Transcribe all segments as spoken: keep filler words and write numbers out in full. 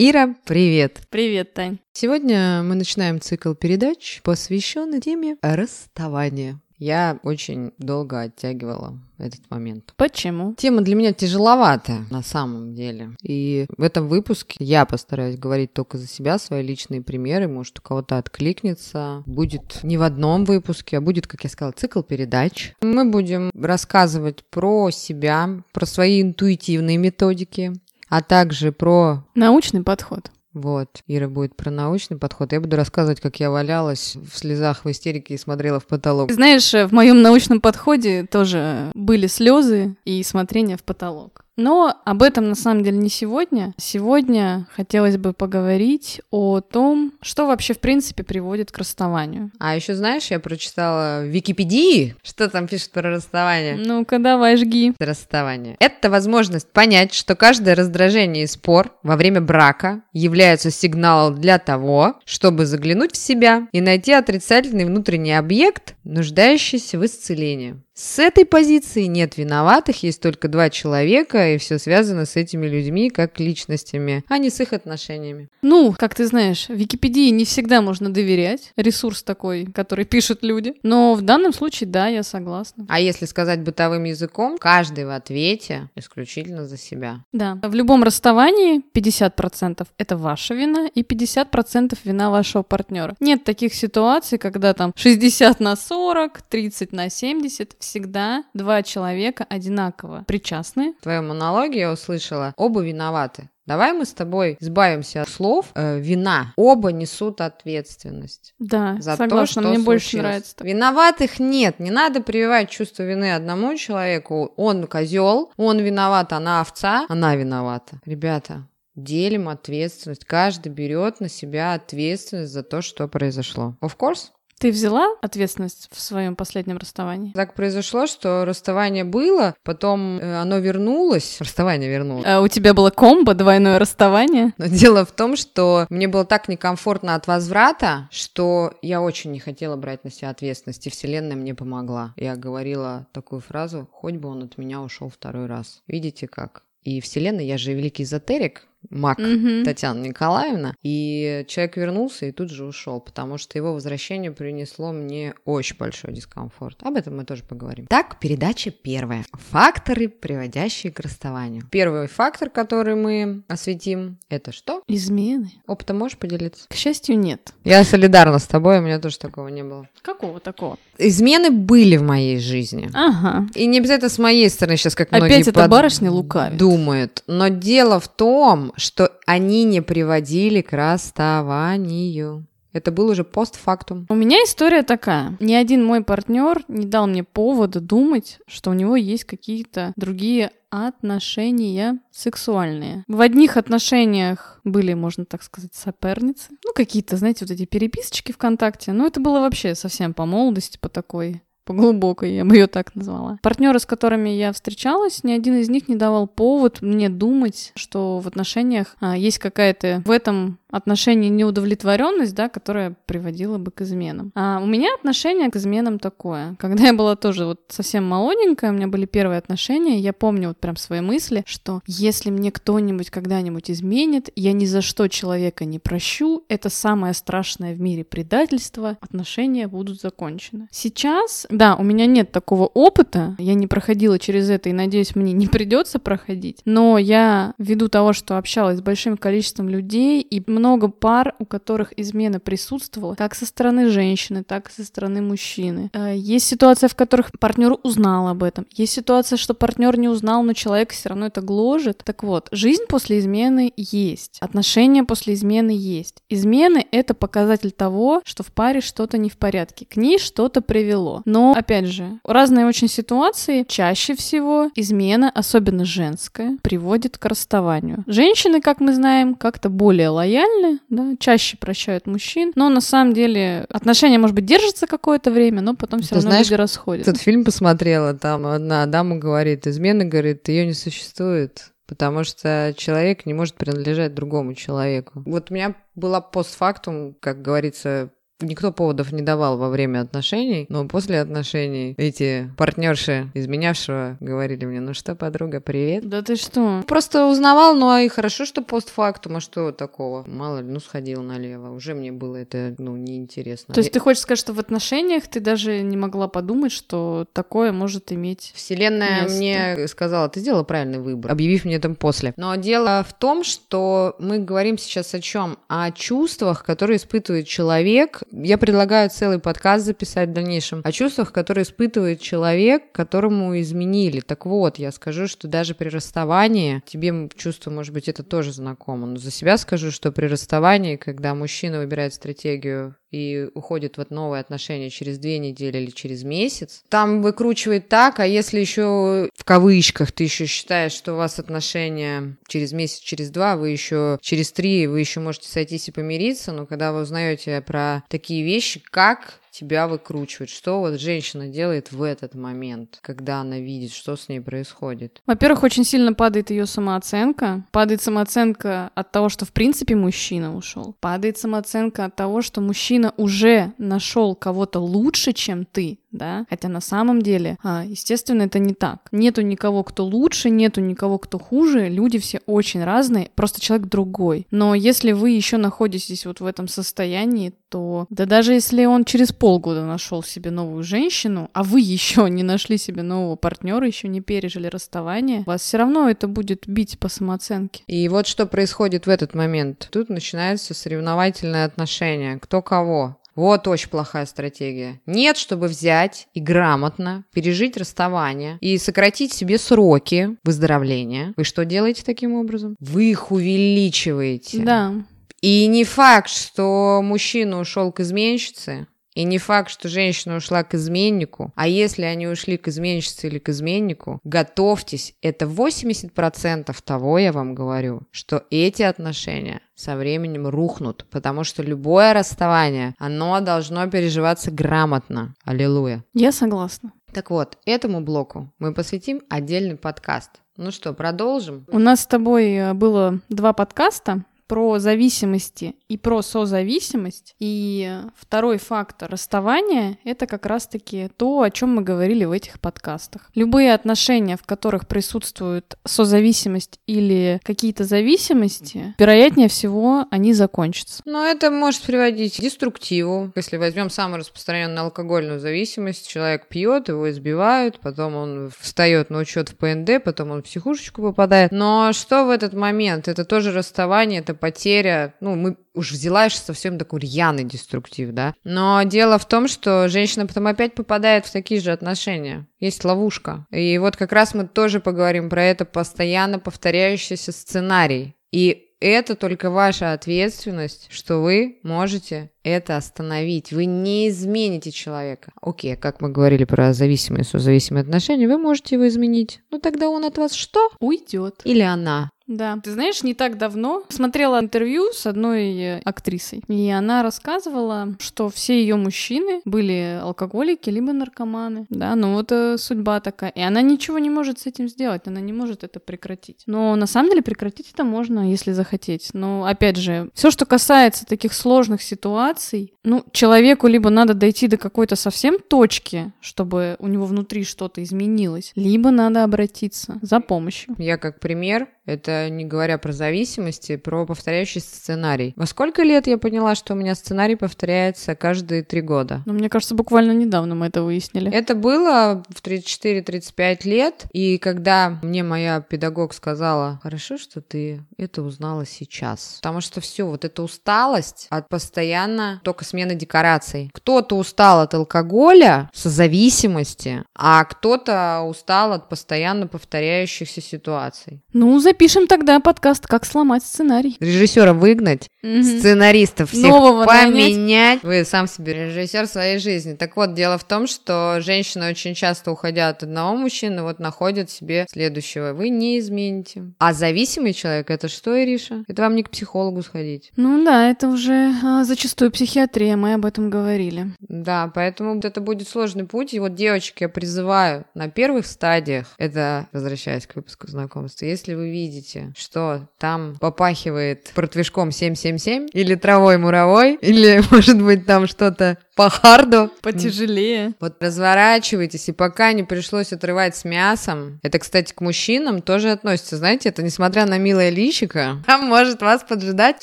Ира, привет! Привет, Тань! Сегодня мы начинаем цикл передач, посвященный теме расставания. Я очень долго оттягивала этот момент. Почему? Тема для меня тяжеловата на самом деле. И в этом выпуске я постараюсь говорить только за себя, свои личные примеры. Может, у кого-то откликнется. Будет не в одном выпуске, а будет, как я сказала, цикл передач. Мы будем рассказывать про себя, про свои интуитивные методики, а также про... научный подход. Вот, Ира будет про научный подход. Я буду рассказывать, как я валялась в слезах, в истерике и смотрела в потолок. Знаешь, в моем научном подходе тоже были слезы и смотрение в потолок. Но об этом на самом деле не сегодня. Сегодня хотелось бы поговорить о том, что вообще в принципе приводит к расставанию. А еще знаешь, я прочитала в Википедии, что там пишут про расставание. Ну-ка, давай, жги. Расставание. Это возможность понять, что каждое раздражение и спор во время брака являются сигналом для того, чтобы заглянуть в себя и найти отрицательный внутренний объект, нуждающийся в исцелении. С этой позиции нет виноватых, есть только два человека, и все связано с этими людьми как личностями, а не с их отношениями. Ну, как ты знаешь, в Википедии не всегда можно доверять. Ресурс такой, который пишут люди. Но в данном случае, да, я согласна. А если сказать бытовым языком, каждый в ответе исключительно за себя. Да. В любом расставании пятьдесят процентов это ваша вина и пятьдесят процентов вина вашего партнера. Нет таких ситуаций, когда там шестьдесят на сорок, тридцать на семьдесят... Всегда два человека одинаково причастны. В твоем монологе я услышала: оба виноваты. Давай мы с тобой избавимся от слов э, вина. Оба несут ответственность. Да, за согласна, то, что мне случилось. Больше нравится. Виноватых нет. Не надо прививать чувство вины одному человеку. Он козел, он виноват, она овца, она виновата. Ребята, делим ответственность. Каждый берет на себя ответственность за то, что произошло. Of course. Ты взяла ответственность в своем последнем расставании? Так произошло, что расставание было, потом э, оно вернулось. Расставание вернулось. А у тебя было комбо, двойное расставание? Но дело в том, что мне было так некомфортно от возврата, что я очень не хотела брать на себя ответственность, и вселенная мне помогла. Я говорила такую фразу: хоть бы он от меня ушел второй раз. Видите как? И вселенная, я же великий эзотерик, маг mm-hmm. Татьяна Николаевна, и человек вернулся и тут же ушел, потому что его возвращение принесло мне очень большой дискомфорт. Об этом мы тоже поговорим. Так, передача первая. Факторы, приводящие к расставанию. Первый фактор, который мы осветим, это что? Измены. Опытом можешь поделиться? К счастью, нет. Я солидарна с тобой, у меня тоже такого не было. Какого такого? Измены были в моей жизни. Ага. И не обязательно с моей стороны сейчас, как опять многие эта под... барышня лукавит. Думают. Но дело в том, что они не приводили к расставанию. Это был уже постфактум. У меня история такая. Ни один мой партнер не дал мне повода думать, что у него есть какие-то другие отношения сексуальные. В одних отношениях были, можно так сказать, соперницы. Ну, какие-то, знаете, вот эти переписочки ВКонтакте. Ну, это было вообще совсем по молодости, по такой... по глубокой, я бы ее так назвала. Партнеры, с которыми я встречалась, ни один из них не давал повод мне думать, что в отношениях а, есть какая-то в этом отношении неудовлетворенность, да, которая приводила бы к изменам. А у меня отношение к изменам такое. Когда я была тоже вот совсем молоденькая, у меня были первые отношения, я помню вот прям свои мысли, что если мне кто-нибудь когда-нибудь изменит, я ни за что человека не прощу, это самое страшное в мире предательство, отношения будут закончены. Сейчас... Да, у меня нет такого опыта, я не проходила через это и, надеюсь, мне не придется проходить, но я, ввиду того, что общалась с большим количеством людей и много пар, у которых измена присутствовала, как со стороны женщины, так и со стороны мужчины. Есть ситуация, в которых партнер узнал об этом, есть ситуация, что партнер не узнал, но человек все равно это гложет. Так вот, жизнь после измены есть, отношения после измены есть. Измены — это показатель того, что в паре что-то не в порядке, к ней что-то привело. Но Но, опять же, разные очень ситуации, чаще всего измена, особенно женская, приводит к расставанию. Женщины, как мы знаем, как-то более лояльны, да, чаще прощают мужчин, но на самом деле отношения, может быть, держатся какое-то время, но потом все равно люди расходятся. Этот фильм посмотрела, там одна дама говорит, измена, говорит, ее не существует, потому что человек не может принадлежать другому человеку. Вот у меня была постфактум, как говорится, Никто поводов не давал во время отношений, но после отношений эти партнерши изменявшего говорили мне: ну что, подруга, привет. Да ты что? Просто узнавал, ну а и хорошо, что постфактум, а что такого? Мало ли, ну сходил налево, уже мне было это, ну, неинтересно. То есть ты хочешь сказать, что в отношениях ты даже не могла подумать, что такое может иметь Вселенная место. Мне сказала, ты сделала правильный выбор, объявив мне это после. Но дело в том, что мы говорим сейчас о чем? О чувствах, которые испытывает человек. Я предлагаю целый подкаст записать в дальнейшем о чувствах, которые испытывает человек, которому изменили. Так вот, я скажу, что даже при расставании, тебе чувство, может быть, это тоже знакомо, но за себя скажу, что при расставании, когда мужчина выбирает стратегию и уходит в новые отношения через две недели или через месяц, там выкручивает так, а если еще в кавычках ты еще считаешь, что у вас отношения через месяц, через два, вы еще через три, вы еще можете сойтись и помириться, но когда вы узнаете про такие вещи, как тебя выкручивать. Что вот женщина делает в этот момент, когда она видит, что с ней происходит? Во-первых, очень сильно падает ее самооценка. Падает самооценка от того, что в принципе мужчина ушел. Падает самооценка от того, что мужчина уже нашел кого-то лучше, чем ты, да? Хотя на самом деле, а, естественно, это не так. Нету никого, кто лучше, нету никого, кто хуже. Люди все очень разные, просто человек другой. Но если вы еще находитесь вот в этом состоянии, то да даже если он через полгода нашел себе новую женщину, а вы еще не нашли себе нового партнера, еще не пережили расставание, вас все равно это будет бить по самооценке. И вот что происходит в этот момент. Тут начинаются соревновательные отношения. Кто кого? Вот очень плохая стратегия. Нет, чтобы взять и грамотно пережить расставание и сократить себе сроки выздоровления. Вы что делаете таким образом? Вы их увеличиваете. Да. И не факт, что мужчина ушел к изменщице, и не факт, что женщина ушла к изменнику. А если они ушли к изменщице или к изменнику, готовьтесь. Это восемьдесят процентов того, я вам говорю, что эти отношения со временем рухнут. Потому что любое расставание, оно должно переживаться грамотно. Аллилуйя. Я согласна. Так вот, этому блоку мы посвятим отдельный подкаст. Ну что, продолжим? У нас с тобой было два подкаста про зависимости и про созависимость. И второй фактор расставания — это как раз-таки то, о чем мы говорили в этих подкастах. Любые отношения, в которых присутствует созависимость или какие-то зависимости, вероятнее всего, они закончатся. Но это может приводить к деструктиву. Если возьмем самую распространенную алкогольную зависимость, человек пьет, его избивают, потом он встает на учет в ПНД, потом он в психушечку попадает. Но что в этот момент? Это тоже расставание, это потеря, ну, мы уж взяла совсем такой рьяный деструктив, да. Но дело в том, что женщина потом опять попадает в такие же отношения. Есть ловушка. И вот как раз мы тоже поговорим про это постоянно повторяющийся сценарий. И это только ваша ответственность, что вы можете это остановить. Вы не измените человека. Окей, как мы говорили про зависимые и созависимые отношения, вы можете его изменить. Но тогда он от вас что? Уйдет. Или она. Да. Ты знаешь, не так давно смотрела интервью с одной актрисой, и она рассказывала, что все ее мужчины были алкоголики либо наркоманы. Да, ну вот судьба такая. И она ничего не может с этим сделать, она не может это прекратить. Но на самом деле прекратить это можно, если захотеть. Но опять же, все, что касается таких сложных ситуаций, ну, человеку либо надо дойти до какой-то совсем точки, чтобы у него внутри что-то изменилось, либо надо обратиться за помощью. Я как пример, это не говоря про зависимости, про повторяющийся сценарий. Во сколько лет я поняла, что у меня сценарий повторяется каждые три года? Ну, мне кажется, буквально недавно мы это выяснили. Это было в тридцать четыре тридцать пять лет, и когда мне моя педагог сказала: хорошо, что ты это узнала сейчас. Потому что все, вот эта усталость от постоянно только смены декораций. Кто-то устал от алкоголя, созависимости, а кто-то устал от постоянно повторяющихся ситуаций. Ну, запишем тогда подкаст «Как сломать сценарий». Режиссера выгнать, угу. Сценаристов всех нового поменять. Нанять. Вы сам себе режиссер своей жизни. Так вот, дело в том, что женщина очень часто, уходя от одного мужчины, вот находит себе следующего. Вы не измените. А зависимый человек — это что, Ириша? Это вам не к психологу сходить. Ну да, это уже а, зачастую психиатрия, мы об этом говорили. Да, поэтому вот это будет сложный путь. И вот, девочки, я призываю на первых стадиях, это, возвращаясь к выпуску знакомства, если вы видите, ВКонтакте, что там попахивает портвишком семь семь семь или травой муровой, или, может быть, там что-то по харду. Потяжелее. Вот разворачивайтесь, и пока не пришлось отрывать с мясом. Это, кстати, к мужчинам тоже относится. Знаете, это несмотря на милое личико, там может вас поджидать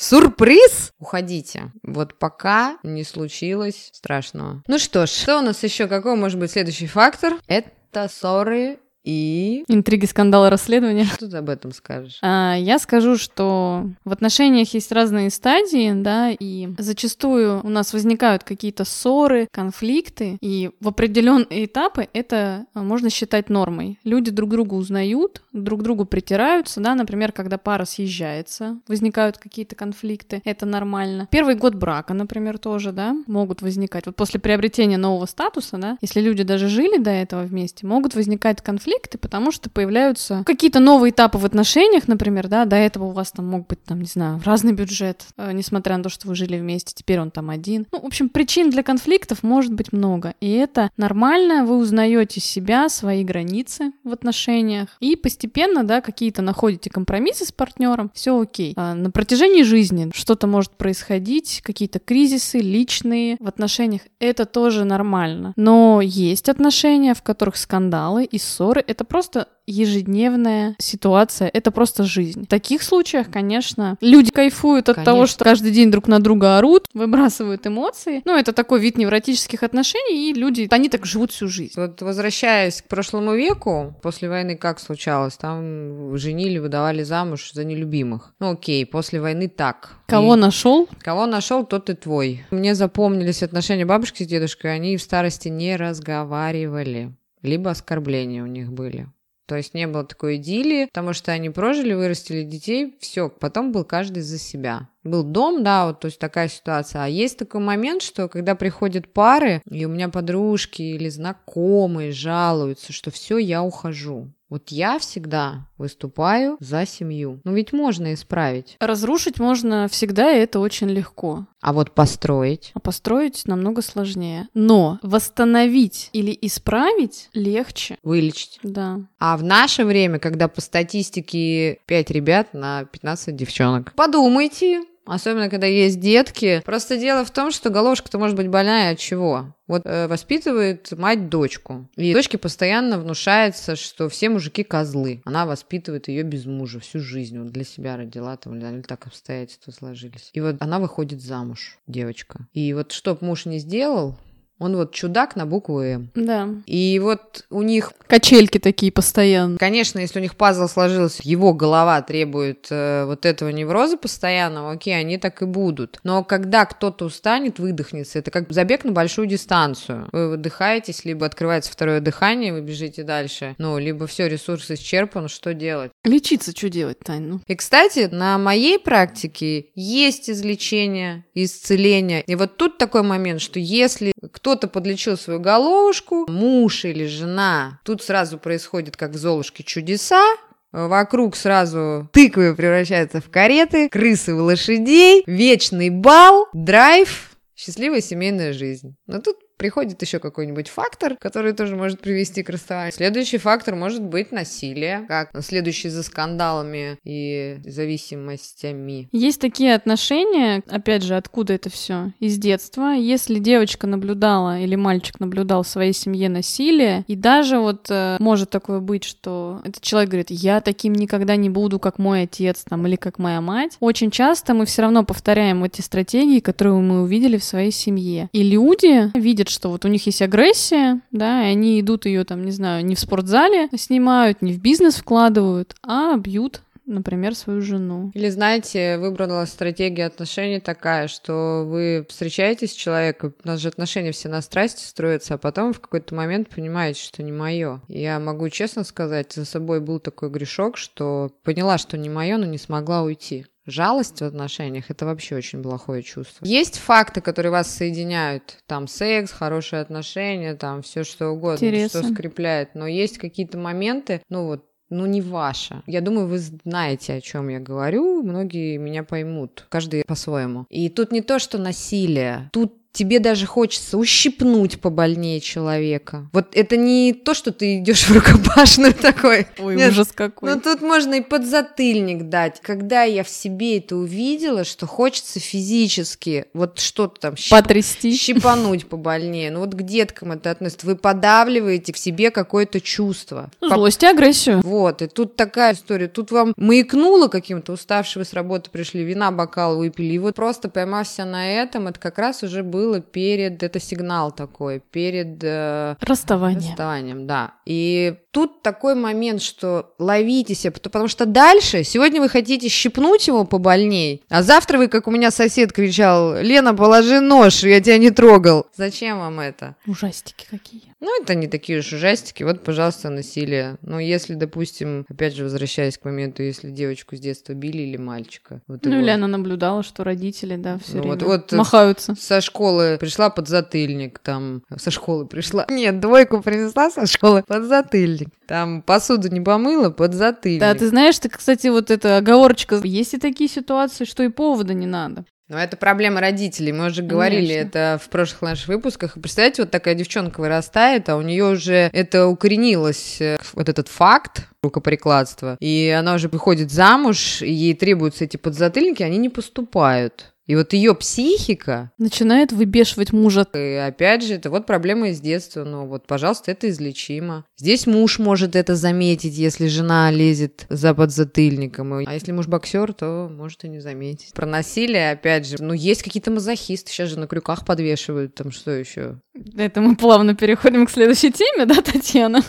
сюрприз. Уходите. Вот пока не случилось страшного. Ну что ж, что у нас еще? Какой может быть следующий фактор? Это ссоры и... интриги, скандалы, расследования. Что ты об этом скажешь? А, я скажу, что в отношениях есть разные стадии, да, и зачастую у нас возникают какие-то ссоры, конфликты, и в определенные этапы это можно считать нормой. Люди друг друга узнают, друг к другу притираются, да, например, когда пара съезжается, возникают какие-то конфликты, это нормально. Первый год брака, например, тоже, да, могут возникать. Вот после приобретения нового статуса, да, если люди даже жили до этого вместе, могут возникать конфликты, потому что появляются какие-то новые этапы в отношениях, например, да, до этого у вас там мог быть, там, не знаю, разный бюджет, э, несмотря на то, что вы жили вместе, теперь он там один. Ну, в общем, причин для конфликтов может быть много, и это нормально, вы узнаете себя, свои границы в отношениях, и постепенно, да, какие-то находите компромиссы с партнером, все окей. А на протяжении жизни что-то может происходить, какие-то кризисы личные в отношениях, это тоже нормально, но есть отношения, в которых скандалы и ссоры, это просто ежедневная ситуация, это просто жизнь. В таких случаях, конечно, люди кайфуют от конечно. того, что каждый день друг на друга орут, выбрасывают эмоции. Ну, это такой вид невротических отношений, и люди, они так живут всю жизнь. Вот возвращаясь к прошлому веку, после войны как случалось? Там женили, выдавали замуж за нелюбимых. Ну, окей, после войны так. Кого и... нашел? Кого нашел, тот и твой. Мне запомнились отношения бабушки с дедушкой, они в старости не разговаривали. Либо оскорбления у них были. То есть не было такой идиллии, потому что они прожили, вырастили детей, все, потом был каждый за себя. Был дом, да, вот, то есть такая ситуация. А есть такой момент, что когда приходят пары, и у меня подружки или знакомые жалуются, что все, я ухожу. Вот я всегда выступаю за семью. Ну ведь можно исправить. Разрушить можно всегда, и это очень легко. А вот построить? А построить намного сложнее. Но восстановить или исправить легче. Вылечить. Да. А в наше время, когда по статистике пять ребят на пятнадцать девчонок. Подумайте. Особенно, когда есть детки. Просто дело в том, что головушка-то может быть больная от чего? Вот э, воспитывает мать дочку. И дочке постоянно внушается, что все мужики козлы. Она воспитывает ее без мужа всю жизнь. Вот для себя родила, там, или так обстоятельства сложились. И вот она выходит замуж, девочка. И вот чтоб муж не сделал... Он вот чудак на букву «М». Да. И вот у них... качельки такие постоянно. Конечно, если у них пазл сложился, его голова требует э, вот этого невроза постоянного, окей, они так и будут. Но когда кто-то устанет, выдохнется, это как забег на большую дистанцию. Вы выдыхаетесь, либо открывается второе дыхание, вы бежите дальше, ну, либо все, ресурс исчерпан, что делать? Лечиться что делать, Тань? Ну? И, кстати, на моей практике есть излечение, исцеление. И вот тут такой момент, что если... кто-то подлечил свою головушку, муж или жена. Тут сразу происходит, как в Золушке, чудеса. Вокруг сразу тыквы превращаются в кареты, крысы в лошадей, вечный бал, драйв, счастливая семейная жизнь. Но тут приходит еще какой-нибудь фактор, который тоже может привести к расставанию. Следующий фактор может быть насилие, как следующий за скандалами и зависимостями. Есть такие отношения, опять же, откуда это все? Из детства. Если девочка наблюдала или мальчик наблюдал в своей семье насилие, и даже вот э, может такое быть, что этот человек говорит, я таким никогда не буду, как мой отец там, или как моя мать. Очень часто мы все равно повторяем эти стратегии, которые мы увидели в своей семье. И люди видят, что вот у них есть агрессия, да, и они идут ее там, не знаю, не в спортзале снимают, не в бизнес вкладывают, а бьют, например, свою жену. Или, знаете, выбрана стратегия отношений такая, что вы встречаетесь с человеком, у нас же отношения все на страсти строятся, а потом в какой-то момент понимаете, что не мое. Я могу честно сказать, за собой был такой грешок, что поняла, что не мое, но не смогла уйти. Жалость в отношениях – это вообще очень плохое чувство. Есть факты, которые вас соединяют. Там секс, хорошие отношения, там все что угодно, интересно, что скрепляет. Но есть какие-то моменты, ну вот, ну не ваша. Я думаю, вы знаете, о чем я говорю. Многие меня поймут. Каждый по-своему. И тут не то, что насилие. Тут тебе даже хочется ущипнуть побольнее человека. Вот это не то, что ты идешь в рукопашную такой. Ой, нет, ужас какой. Ну тут можно и подзатыльник дать. Когда я в себе это увидела, что хочется физически вот что-то там щип... потрясти, щипануть побольнее. Ну вот к деткам это относится. Вы подавливаете в себе какое-то чувство. Злость и агрессию. Вот, и тут такая история. Тут вам маякнуло каким-то, уставшего с работы пришли, вина, бокал выпили. И вот просто поймався на этом, это как раз уже было перед, это сигнал такой, перед э, расставанием. расставанием, да. И тут такой момент, что ловите себя, потому что дальше, сегодня вы хотите щипнуть его побольней, а завтра вы, как у меня сосед кричал, Лена, положи нож, я тебя не трогал. Зачем вам это? Ужастики какие. Ну, это не такие уж ужастики, вот, пожалуйста, насилие. Но если, допустим, опять же, возвращаясь к моменту, если девочку с детства били или мальчика. Вот ну, его... Лена наблюдала, что родители, да, все ну, время вот, вот махаются. Со школы пришла подзатыльник, там, со школы пришла. Нет, двойку принесла со школы, подзатыльник. Там посуду не помыла, подзатыльник. Да, ты знаешь, ты, кстати, вот эта оговорочка. Есть и такие ситуации, что и повода не надо. Но это проблема родителей, мы уже говорили Конечно. Это в прошлых наших выпусках. И представляете, вот такая девчонка вырастает, а у нее уже это укоренилось, вот этот факт рукоприкладства. И она уже выходит замуж, и ей требуются эти подзатыльники, они не поступают. И вот ее психика... начинает выбешивать мужа. И опять же, это вот проблема из детства. Ну вот, пожалуйста, это излечимо. Здесь муж может это заметить, если жена лезет за подзатыльником. А если муж боксер, то может и не заметить. Про насилие, опять же, ну есть какие-то мазохисты. Сейчас же на крюках подвешивают, там что еще? Это мы плавно переходим к следующей теме, да, Татьяна?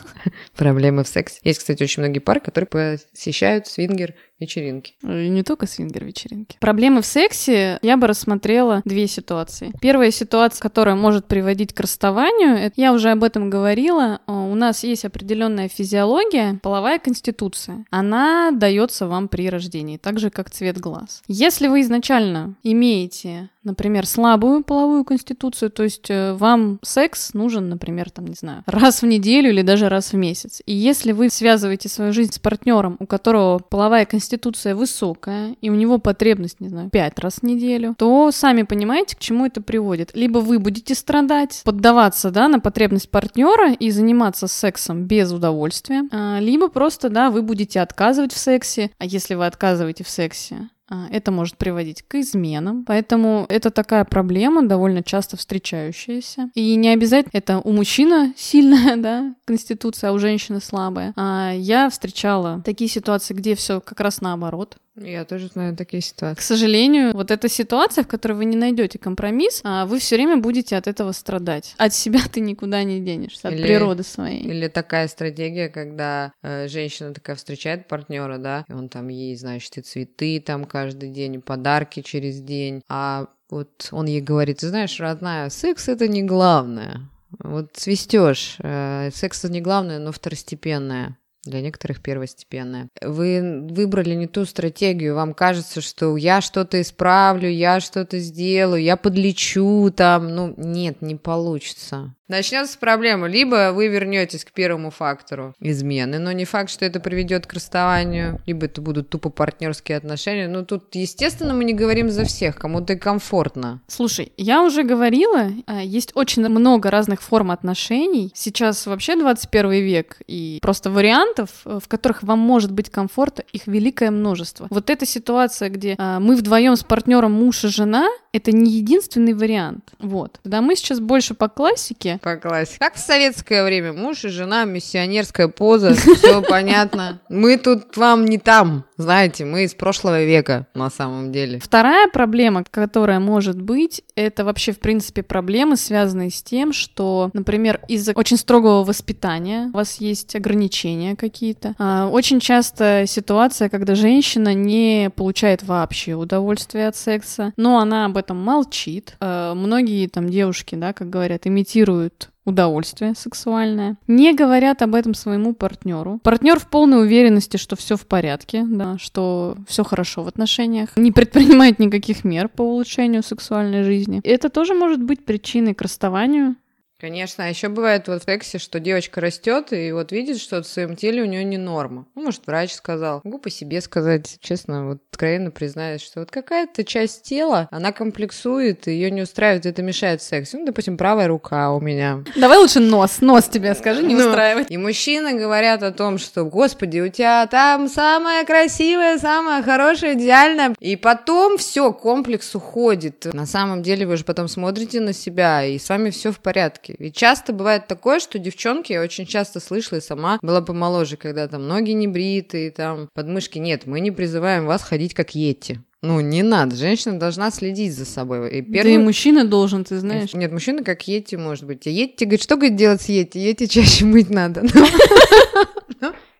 Проблемы в сексе. Есть, кстати, очень многие пары, которые посещают свингер вечеринки. И не только свингер-вечеринки. Проблемы в сексе я бы рассмотрела две ситуации. Первая ситуация, которая может приводить к расставанию, это, я уже об этом говорила, у нас есть определенная физиология, половая конституция. Она дается вам при рождении, так же, как цвет глаз. Если вы изначально имеете... например, слабую половую конституцию, то есть вам секс нужен, например, там, не знаю, раз в неделю или даже раз в месяц. И если вы связываете свою жизнь с партнером, у которого половая конституция высокая, и у него потребность, не знаю, пять раз в неделю, то сами понимаете, к чему это приводит. Либо вы будете страдать, поддаваться, да, на потребность партнера и заниматься сексом без удовольствия, либо просто, да, вы будете отказывать в сексе, а если вы отказываете в сексе, это может приводить к изменам. Поэтому это такая проблема, довольно часто встречающаяся. И не обязательно это у мужчины сильная, да, конституция, а у женщины слабая. А я встречала такие ситуации, где все как раз наоборот. Я тоже знаю такие ситуации. К сожалению, вот эта ситуация, в которой вы не найдете компромисс, а вы все время будете от этого страдать. От себя ты никуда не денешься, от или, природы своей. Или такая стратегия, когда э, женщина такая встречает партнера, да, и он там ей, значит, и цветы там каждый день, подарки через день, а вот он ей говорит, ты знаешь, родная, секс это не главное. Вот свистёшь, э, секс это не главное, но второстепенное. Для некоторых первостепенная. Вы выбрали не ту стратегию. Вам кажется, что я что-то исправлю, я что-то сделаю, я подлечу там. Ну, нет, не получится. Начнется проблема. Либо вы вернетесь к первому фактору измены, но не факт, что это приведет к расставанию, либо это будут тупо партнерские отношения. Но тут, естественно, мы не говорим за всех, кому-то и комфортно. Слушай, я уже говорила, есть очень много разных форм отношений. Сейчас вообще двадцать первый век, и просто вариантов, в которых вам может быть комфорт, их великое множество. Вот эта ситуация, где мы вдвоем с партнером муж и жена, это не единственный вариант. Вот. Да, мы сейчас больше по классике. По классике. Как в советское время. Муж и жена, миссионерская поза, все понятно. Мы тут вам не там, знаете, мы из прошлого века на самом деле. Вторая проблема, которая может быть, это вообще, в принципе, проблемы, связанные с тем, что, например, из-за очень строгого воспитания у вас есть ограничения какие-то. Очень часто ситуация, когда женщина не получает вообще удовольствия от секса, но она об этом молчит. Многие там девушки, да, как говорят, имитируют удовольствие сексуальное, не говорят об этом своему партнеру. Партнер в полной уверенности, что все в порядке, да, что все хорошо в отношениях, не предпринимает никаких мер по улучшению сексуальной жизни. Это тоже может быть причиной к расставанию. Конечно, а еще бывает вот в сексе, что девочка растет и вот видит, что в своем теле у нее не норма. Ну, может, врач сказал. Могу по себе сказать, честно, вот откровенно признаюсь, что вот какая-то часть тела, она комплексует, ее не устраивает, это мешает сексу. Ну, допустим, правая рука у меня. Давай лучше нос, нос тебе скажи, не ну, устраивает. И мужчины говорят о том, что, господи, у тебя там самая красивая, самая хорошая, идеальная. И потом все, комплекс уходит. На самом деле вы же потом смотрите на себя, и с вами все в порядке. Ведь часто бывает такое, что девчонки, я очень часто слышала и сама была помоложе, когда там ноги не бритые, там подмышки нет, мы не призываем вас ходить как йети. Ну, не надо. Женщина должна следить за собой. И первый... Да и мужчина должен, ты знаешь. Нет, мужчина как йети может быть. А йети говорит, что говорит, делать с йети? Йети чаще мыть надо.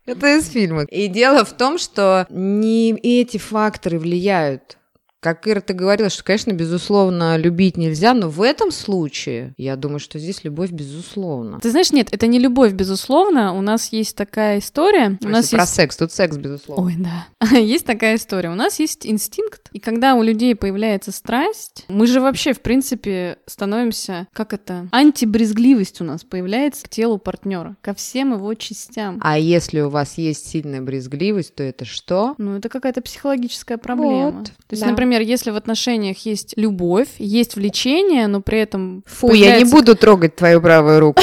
Это из фильма. И дело в том, что не эти факторы влияют. Как Ира, ты говорила, что, конечно, безусловно, любить нельзя, но в этом случае я думаю, что здесь любовь безусловно. Ты знаешь, нет, это не любовь безусловно, у нас есть такая история. У нас про есть... секс, тут секс безусловно. Ой, да. Есть такая история, у нас есть инстинкт, и когда у людей появляется страсть, мы же вообще, в принципе, становимся, как это, антибрезгливость у нас появляется к телу партнера, ко всем его частям. А если у вас есть сильная брезгливость, то это что? Ну, это какая-то психологическая проблема. Вот. То есть, да. Например, Например, если в отношениях есть любовь, есть влечение, но при этом... Фу, появляется... я не буду трогать твою правую руку.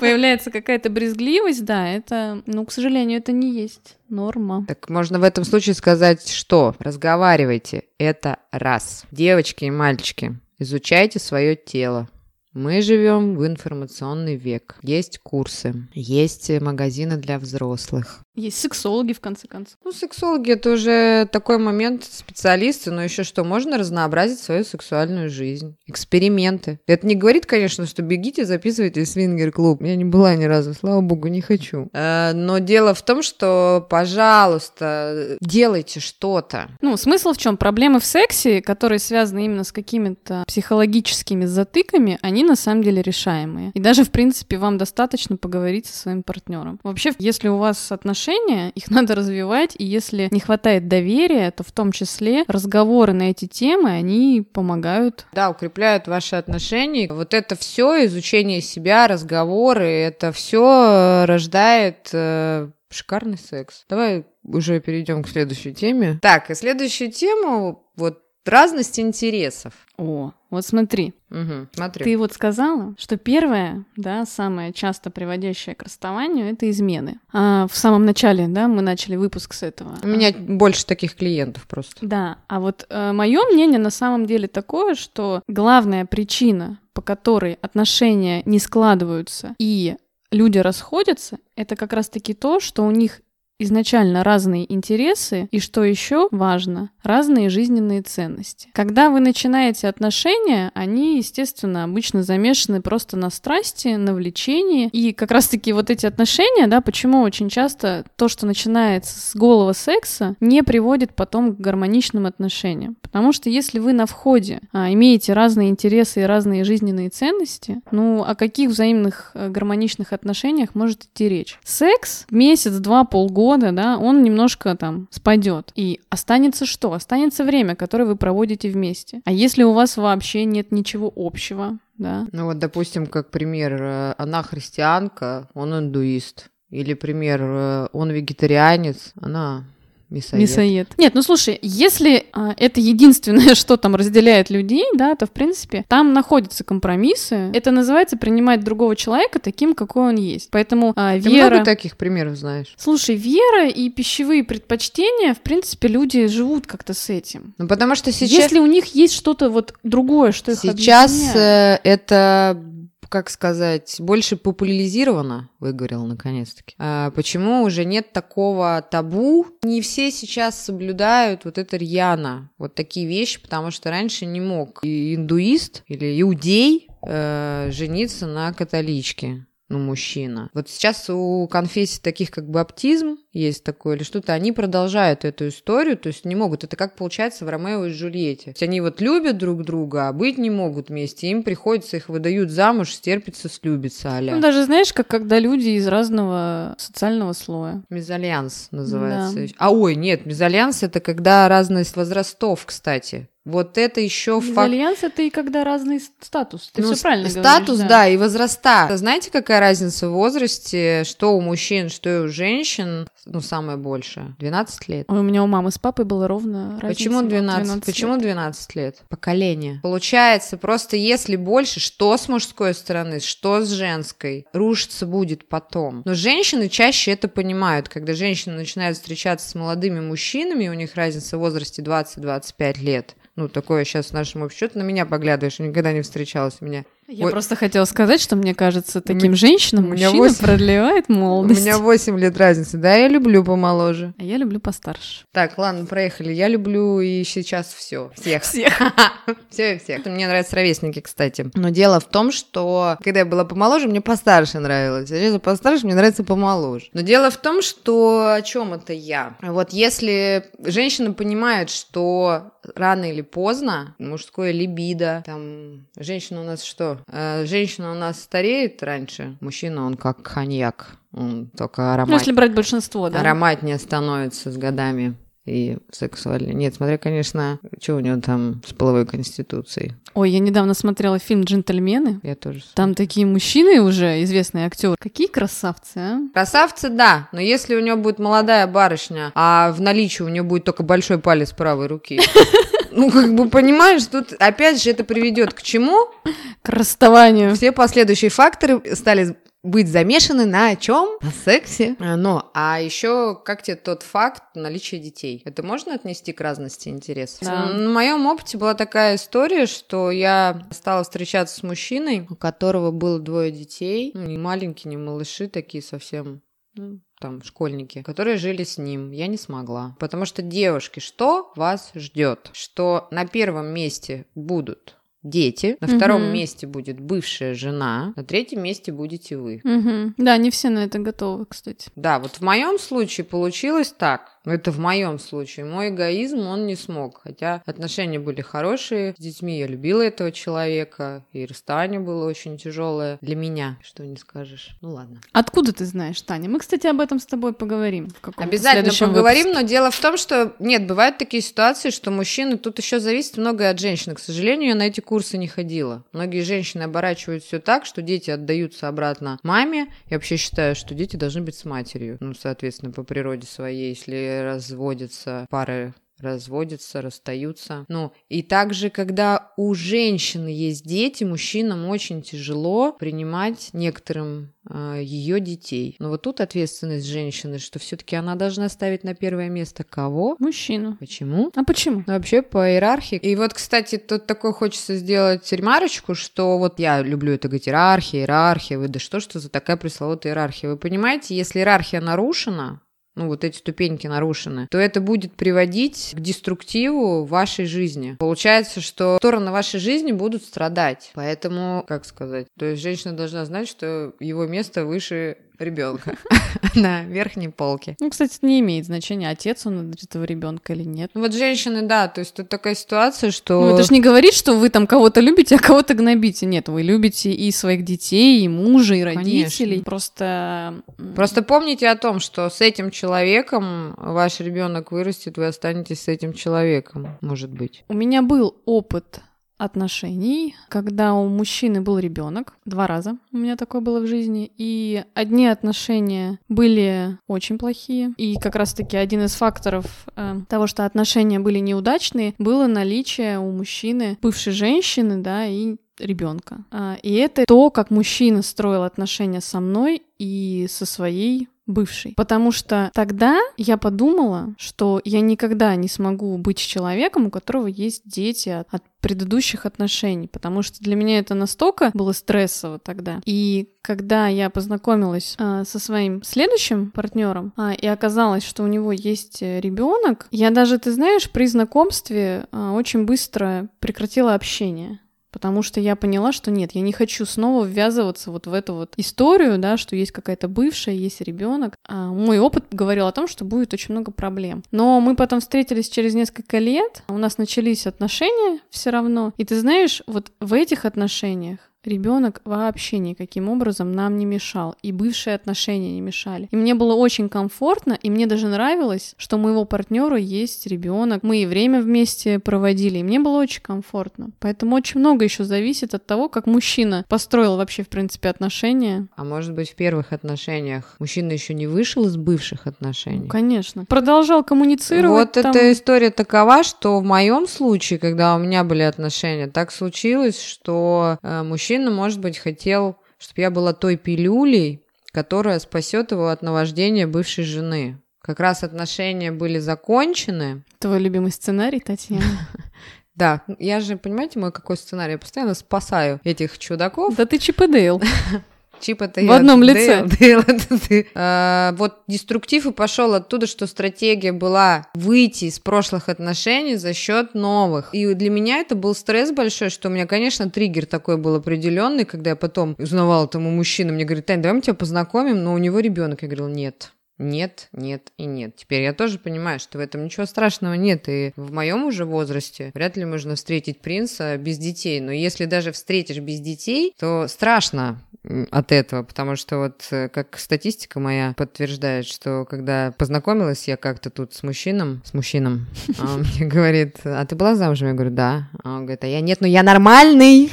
Появляется какая-то брезгливость, да, это, ну, к сожалению, это не есть норма. Так можно в этом случае сказать, что разговаривайте, это раз. Девочки и мальчики, изучайте свое тело. Мы живем в информационный век. Есть курсы, есть магазины для взрослых. Есть сексологи, в конце концов. Ну, сексологи – это уже такой момент, специалисты, но еще что, можно разнообразить свою сексуальную жизнь. Эксперименты. Это не говорит, конечно, что бегите, записывайтесь в свингер-клуб. Я не была ни разу, слава богу, не хочу. Но дело в том, что, пожалуйста, делайте что-то. Ну, смысл в чем? Проблемы в сексе, которые связаны именно с какими-то психологическими затыками, они на самом деле решаемые. И даже, в принципе, вам достаточно поговорить со своим партнером. Вообще, если у вас отношения, их надо развивать, и если не хватает доверия, то в том числе разговоры на эти темы, они помогают. Да, укрепляют ваши отношения. Вот это все изучение себя, разговоры, это все рождает э, шикарный секс. Давай уже перейдем к следующей теме. Так, и следующую тему, вот, разность интересов. О, вот смотри. Угу, смотрю. Ты вот сказала, что первое, да, самое часто приводящее к расставанию, это измены. А в самом начале, да, мы начали выпуск с этого. У меня а... больше таких клиентов просто. Да, а вот э, мое мнение на самом деле такое, что главная причина, по которой отношения не складываются и люди расходятся, это как раз-таки то, что у них изначально разные интересы и, что еще важно, разные жизненные ценности. Когда вы начинаете отношения, они, естественно, обычно замешаны просто на страсти, на влечении. И как раз-таки вот эти отношения, да, почему очень часто то, что начинается с голого секса, не приводит потом к гармоничным отношениям. Потому что если вы на входе а, имеете разные интересы и разные жизненные ценности, ну о каких взаимных а, гармоничных отношениях может идти речь? Секс месяц, два, полгода года, да, он немножко там спадет. И останется что? Останется время, которое вы проводите вместе. А если у вас вообще нет ничего общего, да? Ну вот, допустим, как пример, она христианка, он индуист. Или пример, он вегетарианец, она... Мясоед. Мясоед. Нет, ну слушай, если а, это единственное, что там разделяет людей, да, то в принципе там находятся компромиссы. Это называется принимать другого человека таким, какой он есть. Поэтому а, Ты вера... много таких примеров знаешь? Слушай, вера и пищевые предпочтения, в принципе, люди живут как-то с этим. Ну потому что сейчас... Если у них есть что-то вот другое, что их объединяет. Сейчас э, это... как сказать, больше популяризировано, выговорила наконец-таки. А почему уже нет такого табу? Не все сейчас соблюдают вот это рьяно, вот такие вещи, потому что раньше не мог и индуист или иудей э, жениться на католичке. Ну, мужчина. Вот сейчас у конфессий таких как баптизм есть такое или что-то, они продолжают эту историю, то есть не могут. Это как получается в Ромео и Джульетте. То есть они вот любят друг друга, а быть не могут вместе. Им приходится, их выдают замуж, стерпится, слюбится а-ля. Ну, даже знаешь, как когда люди из разного социального слоя. Мезальянс называется. Да. А ой, нет, мезальянс — это когда разность возрастов, кстати. Вот это еще факт. Дезальянс это и когда разный статус. Ты ну, все правильно статус, говоришь. Статус, да. да, и возраста. Знаете, какая разница в возрасте, что у мужчин, что у женщин? Ну, самое большее. двенадцать лет. У меня у мамы с папой было ровно разница. Почему двенадцать? двенадцать Почему двенадцать лет? Поколение. Получается, просто если больше, что с мужской стороны, что с женской, рушиться будет потом. Но женщины чаще это понимают. Когда женщины начинают встречаться с молодыми мужчинами, у них разница в возрасте двадцать-двадцать пять лет. Ну, такое сейчас в нашем обществе. Ты на меня поглядываешь, никогда не встречалась у меня. Я Ой. просто хотела сказать, что, мне кажется, таким М- женщинам мужчина восемь... продлевает молодость. У меня восемь лет разницы, да, я люблю помоложе. А я люблю постарше. Так, ладно, проехали. Я люблю и сейчас все. Всех. Всех. Все и всех. Мне нравятся ровесники, кстати. Но дело в том, что когда я была помоложе, мне постарше нравилось. А сейчас постарше, мне нравится помоложе. Но дело в том, что о чем это я? Вот если женщина понимает, что рано или поздно мужское либидо, там, женщина у нас что? Женщина у нас стареет раньше, мужчина, он как коньяк, он только аромат. Ну, если брать большинство, да? Ароматнее становится с годами и сексуальнее. Нет, смотря, конечно, что у него там с половой конституцией. Ой, я недавно смотрела фильм «Джентльмены». Я тоже. Там такие мужчины уже, известные актеры. Какие красавцы, а? Красавцы, да, но если у него будет молодая барышня, а в наличии у него будет только большой палец правой руки... Ну, как бы, понимаешь, тут, опять же, это приведет к чему? К расставанию. Все последующие факторы стали быть замешаны на чем? На сексе. Но, а еще, как тебе тот факт наличия детей? Это можно отнести к разности интересов? Да. На моем опыте была такая история, что я стала встречаться с мужчиной, у которого было двое детей. Не маленькие, не малыши, такие совсем... там, школьники, которые жили с ним, я не смогла. Потому что, девушки, что вас ждет? Что на первом месте будут дети, на угу. втором месте будет бывшая жена, на третьем месте будете вы. Угу. Да, не все на это готовы, кстати. Да, вот в моем случае получилось так. Это в моем случае. Мой эгоизм, он не смог. Хотя отношения были хорошие с детьми, я любила этого человека, и расстание было очень тяжелое для меня. Что не скажешь. Ну ладно. Откуда ты знаешь, Таня? Мы, кстати, об этом с тобой поговорим. В каком-то обязательно поговорим, выпуске. Но дело в том, что нет, бывают такие ситуации, что мужчины, тут еще зависит многое от женщины. К сожалению, я на эти курсы не ходила. Многие женщины оборачивают все так, что дети отдаются обратно маме. Я вообще считаю, что дети должны быть с матерью. Ну, соответственно, по природе своей, если разводятся, пары разводятся, расстаются. Ну, и также, когда у женщины есть дети, мужчинам очень тяжело принимать некоторым э, ее детей. Но вот тут ответственность женщины, что все-таки она должна ставить на первое место кого? Мужчину. Почему? А почему? Ну, вообще по иерархии. И вот, кстати, тут такое хочется сделать ремарочку, что вот я люблю это говорить, иерархия, иерархия, вы да что, что за такая пресловутая иерархия? Вы понимаете, если иерархия нарушена, ну, вот эти ступеньки нарушены, то это будет приводить к деструктиву вашей жизни. Получается, что стороны вашей жизни будут страдать. Поэтому, как сказать, то есть женщина должна знать, что его место выше ребенка на верхней полке. Ну, кстати, не имеет значения, отец он этого ребенка или нет. Вот женщины, да, то есть тут такая ситуация, что... Ну, это ж не говорит, что вы там кого-то любите, а кого-то гнобите. Нет, вы любите и своих детей, и мужа, и родителей. Конечно. Просто... Просто помните о том, что с этим человеком ваш ребенок вырастет, вы останетесь с этим человеком, может быть. У меня был опыт... отношений, когда у мужчины был ребенок, два раза у меня такое было в жизни, и одни отношения были очень плохие, и как раз-таки один из факторов э, того, что отношения были неудачные, было наличие у мужчины бывшей женщины, да, и ребенка. Э, и это то, как мужчина строил отношения со мной и со своей бывшей. Потому что тогда я подумала, что я никогда не смогу быть с человеком, у которого есть дети от, от предыдущих отношений, потому что для меня это настолько было стрессово тогда. И когда я познакомилась э, со своим следующим партнером э, и оказалось, что у него есть ребенок, я даже, ты знаешь, при знакомстве э, очень быстро прекратила общение. Потому что я поняла, что нет, я не хочу снова ввязываться вот в эту вот историю, да, что есть какая-то бывшая, есть ребенок. А мой опыт говорил о том, что будет очень много проблем. Но мы потом встретились через несколько лет, у нас начались отношения все равно. И ты знаешь, вот в этих отношениях Ребенок вообще никаким образом нам не мешал, и бывшие отношения не мешали. И мне было очень комфортно, и мне даже нравилось, что у моего партнера есть ребенок. Мы и время вместе проводили, и мне было очень комфортно. Поэтому очень много еще зависит от того, как мужчина построил вообще, в принципе, отношения. А может быть, в первых отношениях мужчина еще не вышел из бывших отношений? Ну, конечно. Продолжал коммуницировать. Вот там... эта история такова, что в моем случае, когда у меня были отношения, так случилось, что мужчина Мужчина, может быть, хотел, чтобы я была той пилюлей, которая спасет его от наваждения бывшей жены. Как раз отношения были закончены. Твой любимый сценарий, Татьяна? Да, я же, понимаете, мой какой сценарий? Я постоянно спасаю этих чудаков. Да ты Чип и Дейл. Чип это я. В одном лице. Вот деструктив и пошел оттуда, что стратегия была выйти из прошлых отношений за счет новых. И для меня это был стресс большой, что у меня, конечно, триггер такой был определенный, когда я потом узнавала тому мужчину, мне говорит: Тань, давай мы тебя познакомим, но у него ребенок. Я говорила: нет. Нет, нет и нет. Теперь я тоже понимаю, что в этом ничего страшного нет. И в моем уже возрасте вряд ли можно встретить принца без детей. Но если даже встретишь без детей, то страшно от этого, потому что вот как статистика моя подтверждает, что когда познакомилась я как-то тут с мужчином, с мужчином, он мне говорит: а ты была замужем? Я говорю: да. А он говорит: а я нет, но я нормальный.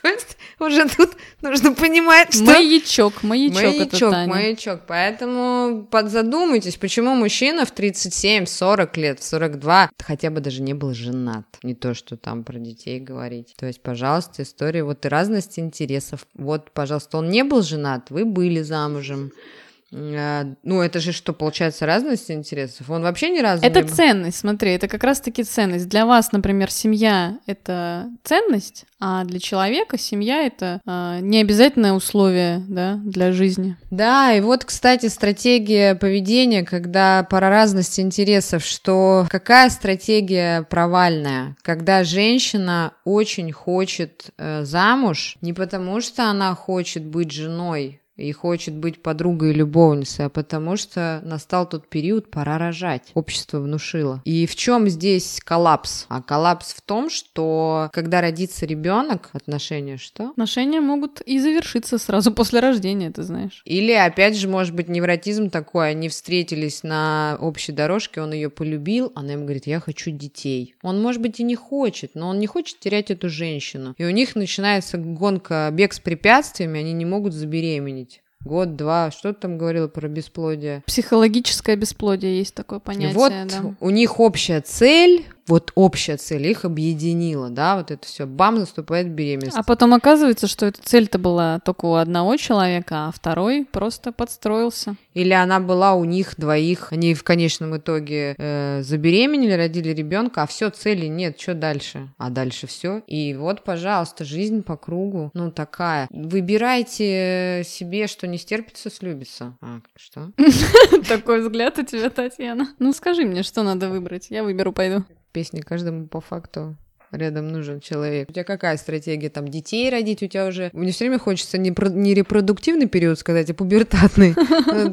То есть уже тут нужно понимать, что... Маячок, маячок, маячок это Таня. Маячок, поэтому подзадумайтесь, почему мужчина в тридцать семь сорок лет, в сорок два хотя бы даже не был женат. Не то, что там про детей говорить. То есть, пожалуйста, история вот и разности интересов. Вот, пожалуйста, он не был женат, вы были замужем. Ну, это же что, получается, разность интересов? Он вообще ни разу это не... Это ценность, смотри, это как раз-таки ценность. Для вас, например, семья — это ценность, а для человека семья — это э, необязательное условие, да, для жизни. Да, и вот, кстати, стратегия поведения, когда пара разности интересов, что какая стратегия провальная, когда женщина очень хочет э, замуж не потому, что она хочет быть женой, и хочет быть подругой и любовницей, а потому что настал тот период, пора рожать. Общество внушило. И в чем здесь коллапс? А коллапс в том, что когда родится ребенок, отношения что? Отношения могут и завершиться сразу после рождения, ты знаешь. Или, опять же, может быть, невротизм такой, они встретились на общей дорожке, он ее полюбил, она ему говорит: я хочу детей. Он, может быть, и не хочет, но он не хочет терять эту женщину. И у них начинается гонка, бег с препятствиями, они не могут забеременеть. Год-два, что ты там говорила про бесплодие? Психологическое бесплодие, есть такое понятие. Вот да. У них общая цель, вот общая цель их объединила, да, вот это все, бам, наступает беременность. А потом оказывается, что эта цель-то была только у одного человека, а второй просто подстроился. Или она была у них двоих, они в конечном итоге э, забеременели, родили ребенка, а все, цели нет, что дальше? А дальше все. И вот, пожалуйста, жизнь по кругу, ну такая. Выбирайте себе, что не стерпится, слюбится. А, что? Такой взгляд у тебя, Татьяна. Ну скажи мне, что надо выбрать, я выберу, пойду. Песни каждому по факту рядом нужен человек. У тебя какая стратегия там детей родить? У тебя уже... Мне все время хочется не, про... не репродуктивный период сказать, а пубертатный.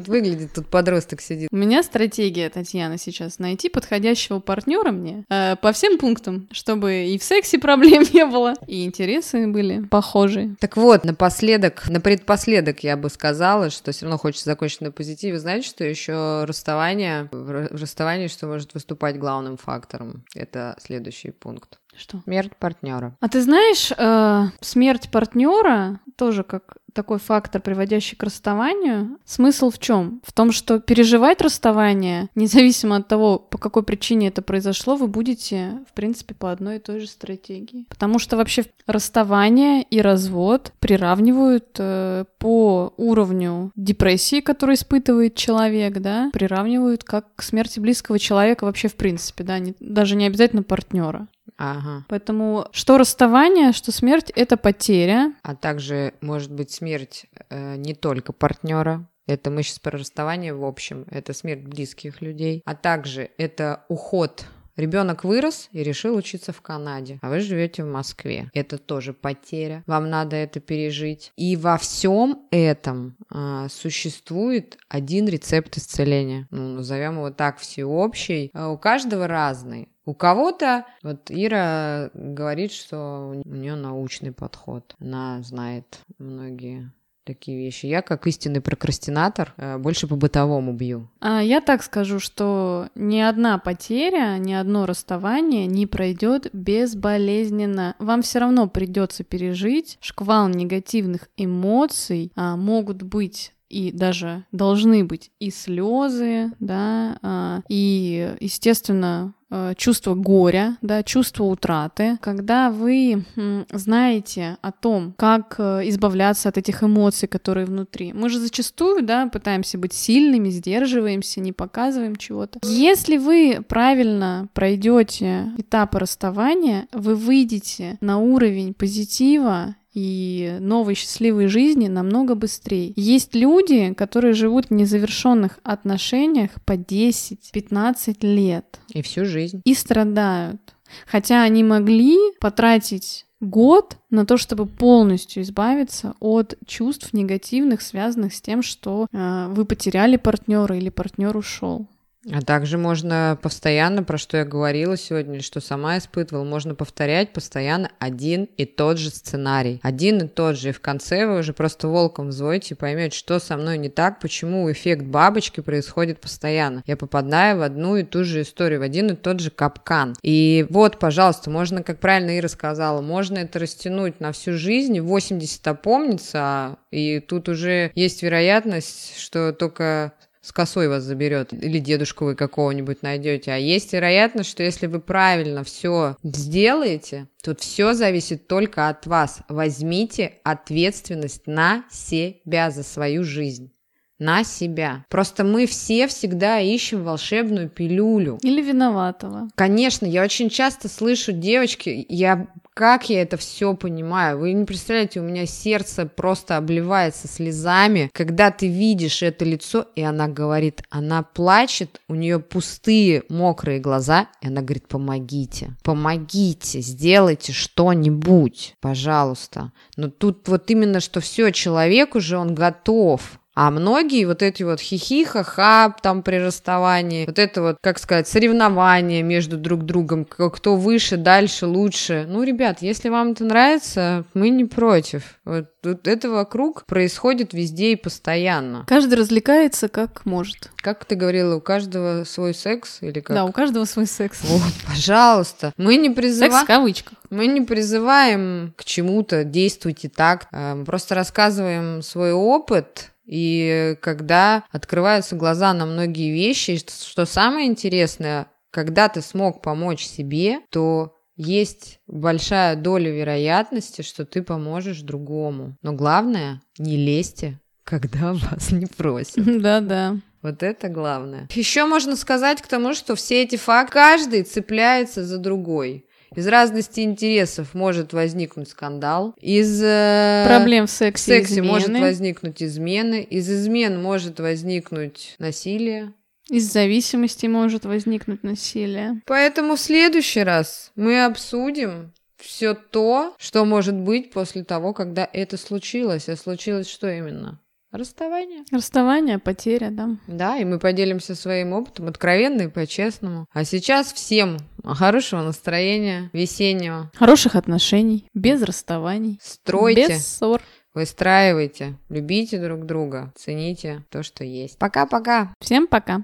Выглядит, тут подросток сидит. У меня стратегия, Татьяна, сейчас найти подходящего партнера мне по всем пунктам, чтобы и в сексе проблем не было, и интересы были похожие. Так вот, напоследок, на предпоследок я бы сказала, что все равно хочется закончить на позитиве. Знаете, что еще расставание, расставание, что может выступать главным фактором? Это следующий пункт. Что? Смерть партнера. А ты знаешь, э, смерть партнера тоже как такой фактор, приводящий к расставанию. Смысл в чем? В том, что переживать расставание, независимо от того, по какой причине это произошло, вы будете, в принципе, по одной и той же стратегии. Потому что вообще расставание и развод приравнивают э, по уровню депрессии, которую испытывает человек, да, приравнивают как к смерти близкого человека вообще в принципе, да, не, даже не обязательно партнера. Ага. Поэтому что расставание, что смерть — это потеря. А также, может быть, смерть э, не только партнера. Это мы сейчас про расставание в общем. Это смерть близких людей. А также это уход Ребенок вырос и решил учиться в Канаде, а вы живете в Москве. Это тоже потеря, вам надо это пережить. И во всем этом а, существует один рецепт исцеления. Ну, назовем его так, всеобщий. А у каждого разный. У кого-то, вот Ира говорит, что у нее научный подход. Она знает многие такие вещи. Я, как истинный прокрастинатор, больше по-бытовому бью. А я так скажу, что ни одна потеря, ни одно расставание не пройдет безболезненно. Вам все равно придется пережить шквал негативных эмоций, а могут быть... и даже должны быть и слезы, да, и, естественно, чувство горя, да, чувство утраты. Когда вы знаете о том, как избавляться от этих эмоций, которые внутри, мы же зачастую, да, пытаемся быть сильными, сдерживаемся, не показываем чего-то. Если вы правильно пройдете этапы расставания, вы выйдете на уровень позитива и новой счастливой жизни намного быстрее. Есть люди, которые живут в незавершенных отношениях по десять-пятнадцать лет. И всю жизнь. И страдают. Хотя они могли потратить год на то, чтобы полностью избавиться от чувств негативных, связанных с тем, что э, вы потеряли партнера или партнер ушел. А также можно постоянно, про что я говорила сегодня, что сама испытывала, можно повторять постоянно один и тот же сценарий. Один и тот же. И в конце вы уже просто волком взвоите и поймете, что со мной не так, почему эффект бабочки происходит постоянно. Я попадаю в одну и ту же историю, в один и тот же капкан. И вот, пожалуйста, можно, как правильно Ира сказала, можно это растянуть на всю жизнь, восемьдесят опомнится, и тут уже есть вероятность, что только... с косой вас заберет, или дедушку вы какого-нибудь найдете. А есть вероятность, что если вы правильно все сделаете, тут все зависит только от вас. Возьмите ответственность на себя, за свою жизнь. На себя. Просто мы все всегда ищем волшебную пилюлю. Или виноватого. Конечно, я очень часто слышу, девочки, я... Как я это все понимаю? Вы не представляете, у меня сердце просто обливается слезами, когда ты видишь это лицо, и она говорит, она плачет, у нее пустые, мокрые глаза, и она говорит, помогите, помогите, сделайте что-нибудь, пожалуйста. Но тут вот именно, что все, человек уже, он готов. А многие вот эти вот хихи, ха-ха, там при расставании, вот это вот, как сказать, соревнования между друг другом, кто выше, дальше, лучше. Ну, ребят, если вам это нравится, мы не против. Вот, вот это вокруг происходит везде и постоянно. Каждый развлекается как может. Как ты говорила, у каждого свой секс или как? Да, у каждого свой секс. Вот, пожалуйста. Мы не призываем... Секс в кавычках. Мы не призываем к чему-то, действуйте так. Мы просто рассказываем свой опыт... И когда открываются глаза на многие вещи, что самое интересное, когда ты смог помочь себе, то есть большая доля вероятности, что ты поможешь другому. Но главное, не лезьте, когда вас не просят. Да-да. Вот это главное. Еще можно сказать к тому, что все эти факты, каждый цепляется за другой. Из разности интересов может возникнуть скандал, из проблем в сексе, сексе может возникнуть измены, из измен может возникнуть насилие. Из зависимости может возникнуть насилие. Поэтому в следующий раз мы обсудим все то, что может быть после того, когда это случилось. А случилось что именно? Расставание. Расставание, потеря, да. Да, и мы поделимся своим опытом, откровенно и по-честному. А сейчас всем хорошего настроения, весеннего. Хороших отношений, без расставаний. Стройте. Без ссор. Выстраивайте, любите друг друга, цените то, что есть. Пока-пока. Всем пока.